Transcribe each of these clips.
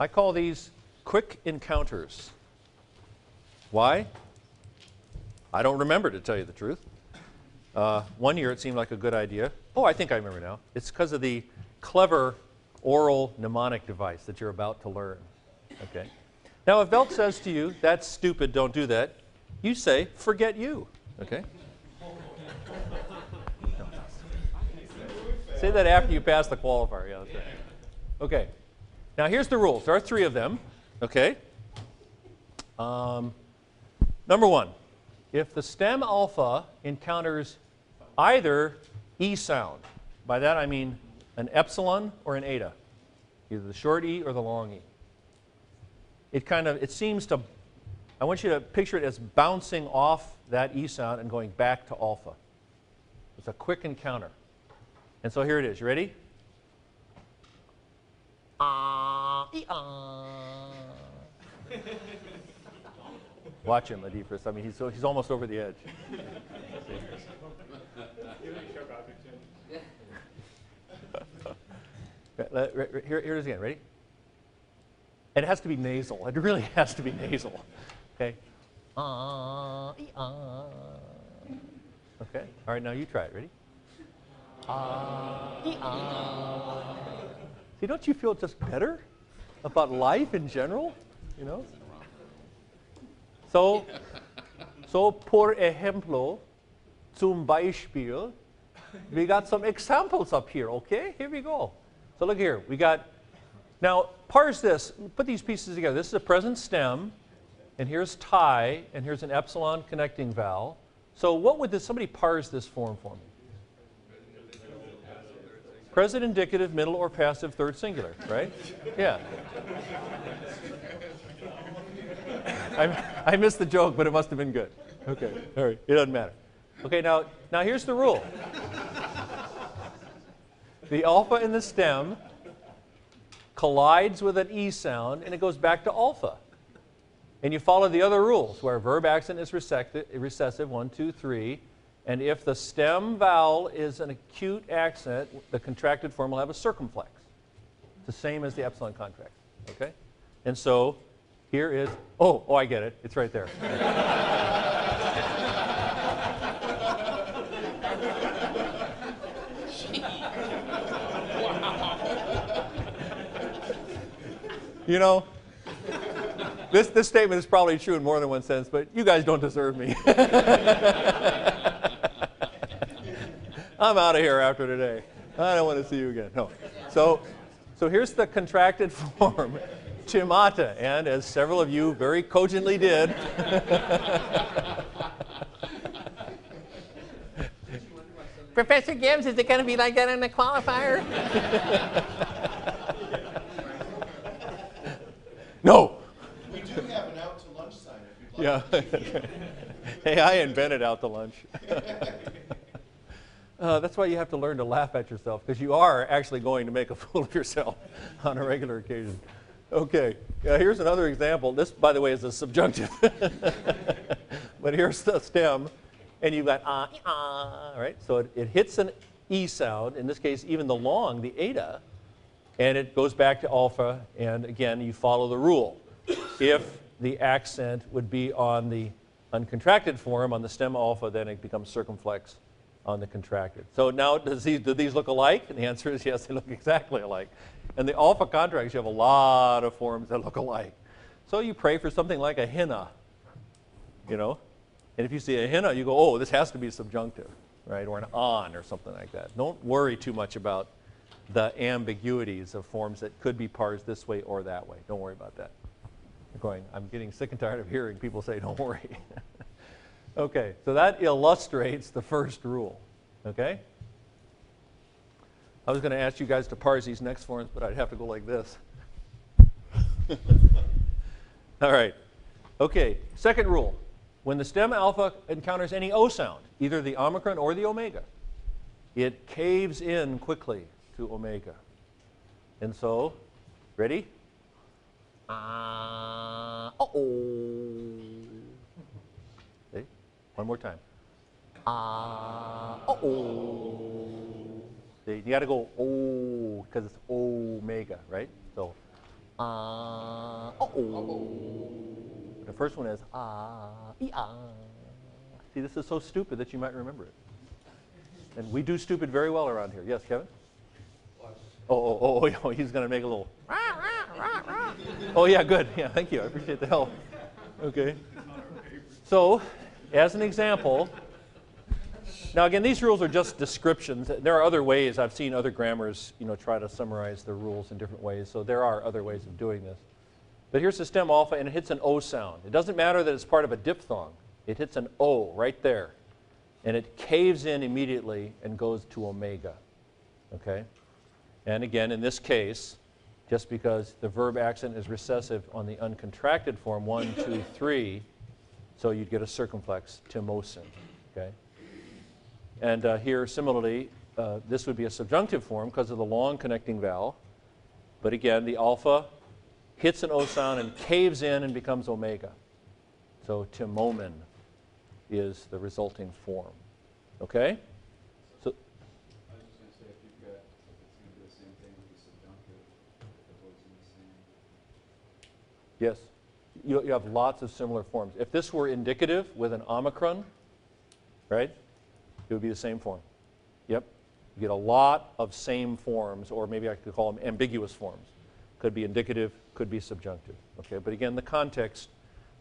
I call these quick encounters. Why? I don't remember, to tell you the truth. One year it seemed like a good idea. Oh, I think I remember now. It's because of the clever oral mnemonic device that you're about to learn. Okay. Now, if Veltz says to you, that's stupid, don't do that, you say, forget you. Okay? Say that after you pass the qualifier. Yeah, that's right. Okay. Now, here's the rules. There are three of them. Okay? Number one, if the stem alpha encounters either E sound, by that I mean an epsilon or an eta, either the short E or the long E, it seems to, I want you to picture it as bouncing off that E sound and going back to alpha. It's a quick encounter. And so here it is. You ready? Watch him, Adifris. I mean, he's almost over the edge. Here it is again. Ready? It has to be nasal. It really has to be nasal. Okay. Okay. All right. Now you try it. Ready? See, don't you feel just better about life in general? You know. So por ejemplo, zum Beispiel, we got some examples up here. Okay, here we go. So look here. We got. Now parse this. Put these pieces together. This is a present stem, and here's pi, and here's an epsilon connecting vowel. So what would this? Somebody parse this form for me. Present indicative, middle, or passive third singular, right? Yeah. I missed the joke, but it must have been good. Okay, all right, it doesn't matter. Okay, now here's the rule. The alpha in the stem collides with an E sound, and it goes back to alpha. And you follow the other rules, where verb accent is recessive, 1, 2, 3. And if the stem vowel is an acute accent, the contracted form will have a circumflex. It's the same as the epsilon contract. Okay? And so here is, oh, I get it. It's right there. You know, this statement is probably true in more than one sense, but you guys don't deserve me. I'm out of here after today. I don't want to see you again. No. So here's the contracted form, chimata, and as several of you very cogently did, Professor Gibbs, is it going to be like that in the qualifier? No. We do have an out to lunch sign if you'd like. Yeah. Hey, I invented out to lunch. That's why you have to learn to laugh at yourself, because you are actually going to make a fool of yourself on a regular occasion. Okay, here's another example. This, by the way, is a subjunctive. But here's the stem, and you've got right? So it hits an E sound, in this case even the long, the eta, and it goes back to alpha, and again you follow the rule. If the accent would be on the uncontracted form, on the stem alpha, then it becomes circumflex on the contracted. So now, do these look alike? And the answer is yes, they look exactly alike. And the alpha contracts, you have a lot of forms that look alike. So you pray for something like a henna, you know? And if you see a henna, you go, oh, this has to be subjunctive, right? Or an on or something like that. Don't worry too much about the ambiguities of forms that could be parsed this way or that way. Don't worry about that. You're going, I'm getting sick and tired of hearing people say, don't worry. Okay, so that illustrates the first rule, okay? I was going to ask you guys to parse these next forms, but I'd have to go like this. All right, okay, second rule. When the stem alpha encounters any O sound, either the omicron or the omega, it caves in quickly to omega. And so, ready? One more time. You got to go oh because it's omega, right? So The first one is See, this is so stupid that you might remember it. And we do stupid very well around here. Yes, Kevin? Oh, he's going to make a little. Oh, yeah, good. Yeah, thank you. I appreciate the help. Okay. So, as an example, now again, these rules are just descriptions. There are other ways. I've seen other grammars, you know, try to summarize their rules in different ways. So there are other ways of doing this. But here's the stem alpha, and it hits an O sound. It doesn't matter that it's part of a diphthong. It hits an O right there, and it caves in immediately and goes to omega. Okay. And again, in this case, just because the verb accent is recessive on the uncontracted form, 1, 2, 3, so you'd get a circumflex timosin. Okay. And here, similarly, this would be a subjunctive form because of the long connecting vowel. But again, the alpha hits an O sound and caves in and becomes omega. So timomen is the resulting form. Okay. Yes, you have lots of similar forms. If this were indicative with an omicron, right, it would be the same form. Yep, you get a lot of same forms, or maybe I could call them ambiguous forms. Could be indicative, could be subjunctive. Okay, but again, the context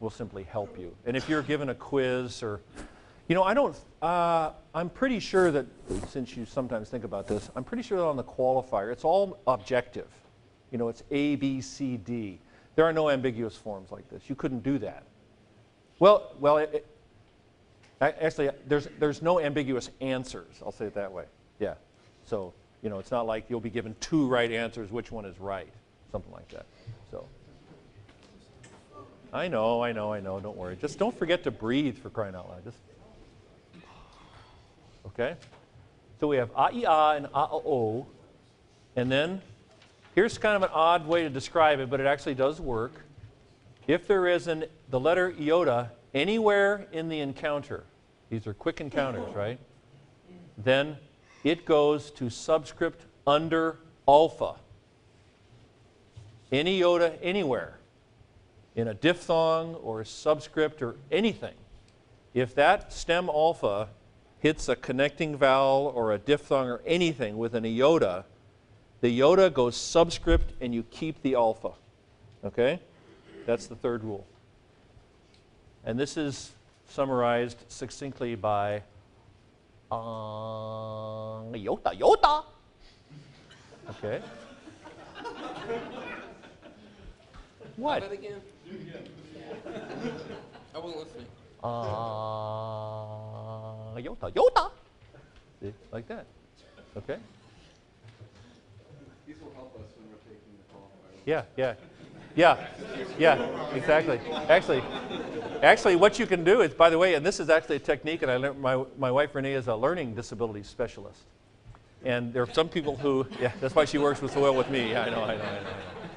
will simply help you. And if you're given a quiz or, you know, I'm pretty sure that, since you sometimes think about this, I'm pretty sure that on the qualifier, it's all objective. You know, it's A, B, C, D. There are no ambiguous forms like this. You couldn't do that. Well, actually, there's no ambiguous answers. I'll say it that way. Yeah. So, you know, it's not like you'll be given 2 right answers. Which one is right? Something like that. So, I know. Don't worry. Just don't forget to breathe, for crying out loud. Just. Okay. So we have a-e-a and a-o-o, and then. Here's kind of an odd way to describe it, but it actually does work. If there is the letter iota anywhere in the encounter, these are quick encounters, right? Then it goes to subscript under alpha. Any iota anywhere in a diphthong or a subscript or anything. If that stem alpha hits a connecting vowel or a diphthong or anything with an iota, the iota goes subscript, and you keep the alpha. Okay? That's the third rule. And this is summarized succinctly by iota, iota. Okay. What? Say that again. I wasn't listening. Iota, iota. See? Like that. Okay? These will help us when we're taking the call. Yeah, exactly. Actually, what you can do is, by the way, and this is actually a technique, and I learned, my wife Renee is a learning disabilities specialist. And there are some people who, yeah, that's why she works so well with me. Yeah, I know.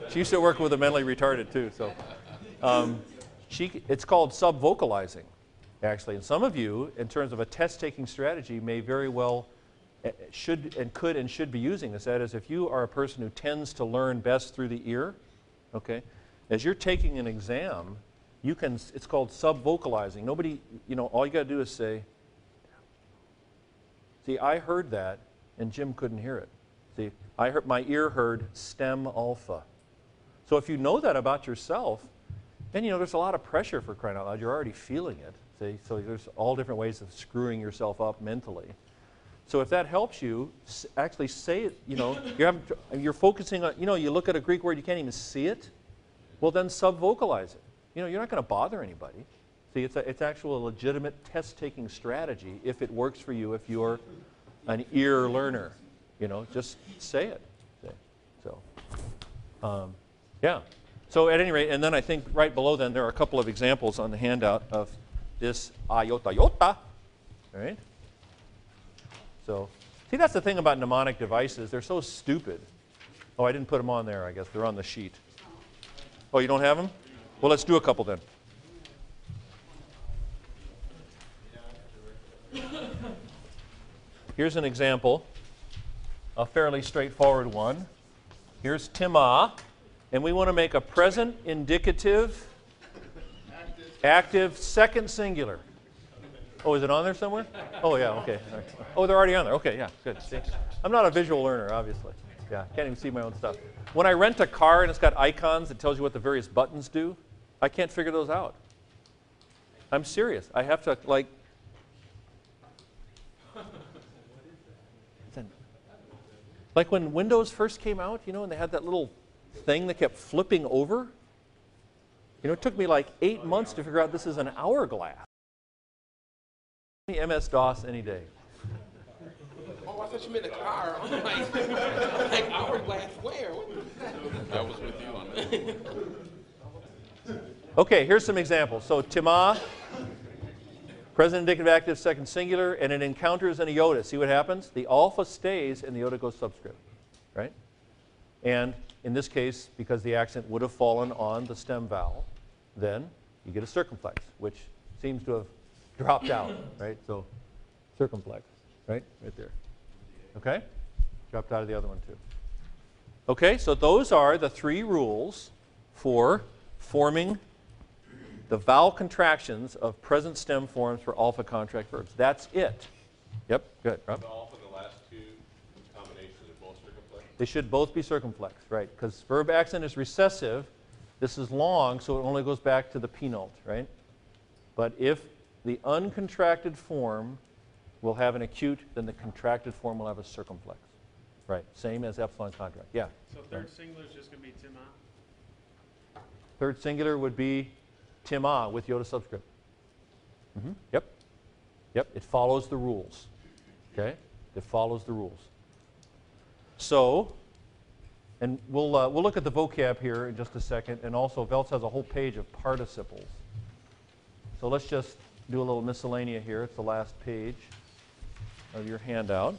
She used to work with the mentally retarded too, so. It's called sub-vocalizing, actually. And some of you, in terms of a test-taking strategy, may very well should and could and should be using this. That is, if you are a person who tends to learn best through the ear, okay, as you're taking an exam, you can, it's called sub-vocalizing. Nobody, you know, all you got to do is say, see, I heard that and Jim couldn't hear it. See, my ear heard stem alpha. So if you know that about yourself, then, you know, there's a lot of pressure, for crying out loud. You're already feeling it, see? So there's all different ways of screwing yourself up mentally. So if that helps you, actually say it, you know, you're focusing on, you know, you look at a Greek word, you can't even see it. Well, then sub-vocalize it. You know, you're not going to bother anybody. See, it's actually a legitimate test-taking strategy if it works for you, if you're an ear learner. You know, just say it. So, yeah. So at any rate, and then I think right below then there are a couple of examples on the handout of this iota, iota, right? So, see, that's the thing about mnemonic devices. They're so stupid. Oh, I didn't put them on there, I guess. They're on the sheet. Oh, you don't have them? Well, let's do a couple then. Here's an example, a fairly straightforward one. Here's Tima, And we want to make a present indicative active second singular. Oh, is it on there somewhere? Oh, yeah, okay. Right. Oh, they're already on there. Okay, yeah, good. See? I'm not a visual learner, obviously. Yeah, can't even see my own stuff. When I rent a car and it's got icons that tells you what the various buttons do, I can't figure those out. I'm serious. I have to, like, like when Windows first came out, you know, and they had that little thing that kept flipping over. You know, it took me like 8 months to figure out this is an hourglass. MS DOS any day. Oh, I thought you meant a car. I'm like hourglass where? I was with you on that one. Okay, here's some examples. So Timah, present indicative active second singular, and it encounters an iota. See what happens? The alpha stays and the iota goes subscript, right? And in this case, because the accent would have fallen on the stem vowel, then you get a circumflex, which seems to have dropped out, right? So circumflex, right? Right there. Okay? Dropped out of the other one too. Okay, so those are the three rules for forming the vowel contractions of present stem forms for alpha contract verbs. That's it. Yep, good. Rob? The alpha and the last two combinations are both circumflex? They should both be circumflex, right? Because verb accent is recessive. This is long, so it only goes back to the penult, right? But if the uncontracted form will have an acute, then the contracted form will have a circumflex. Right, same as epsilon contract. Yeah? So third singular is just going to be Timah? Third singular would be Timah with iota subscript. Mm-hmm. Yep. Yep, it follows the rules. Okay? It follows the rules. So, and we'll look at the vocab here in just a second, and also Veltz has a whole page of participles. So let's just do a little miscellanea here. It's the last page of your handout.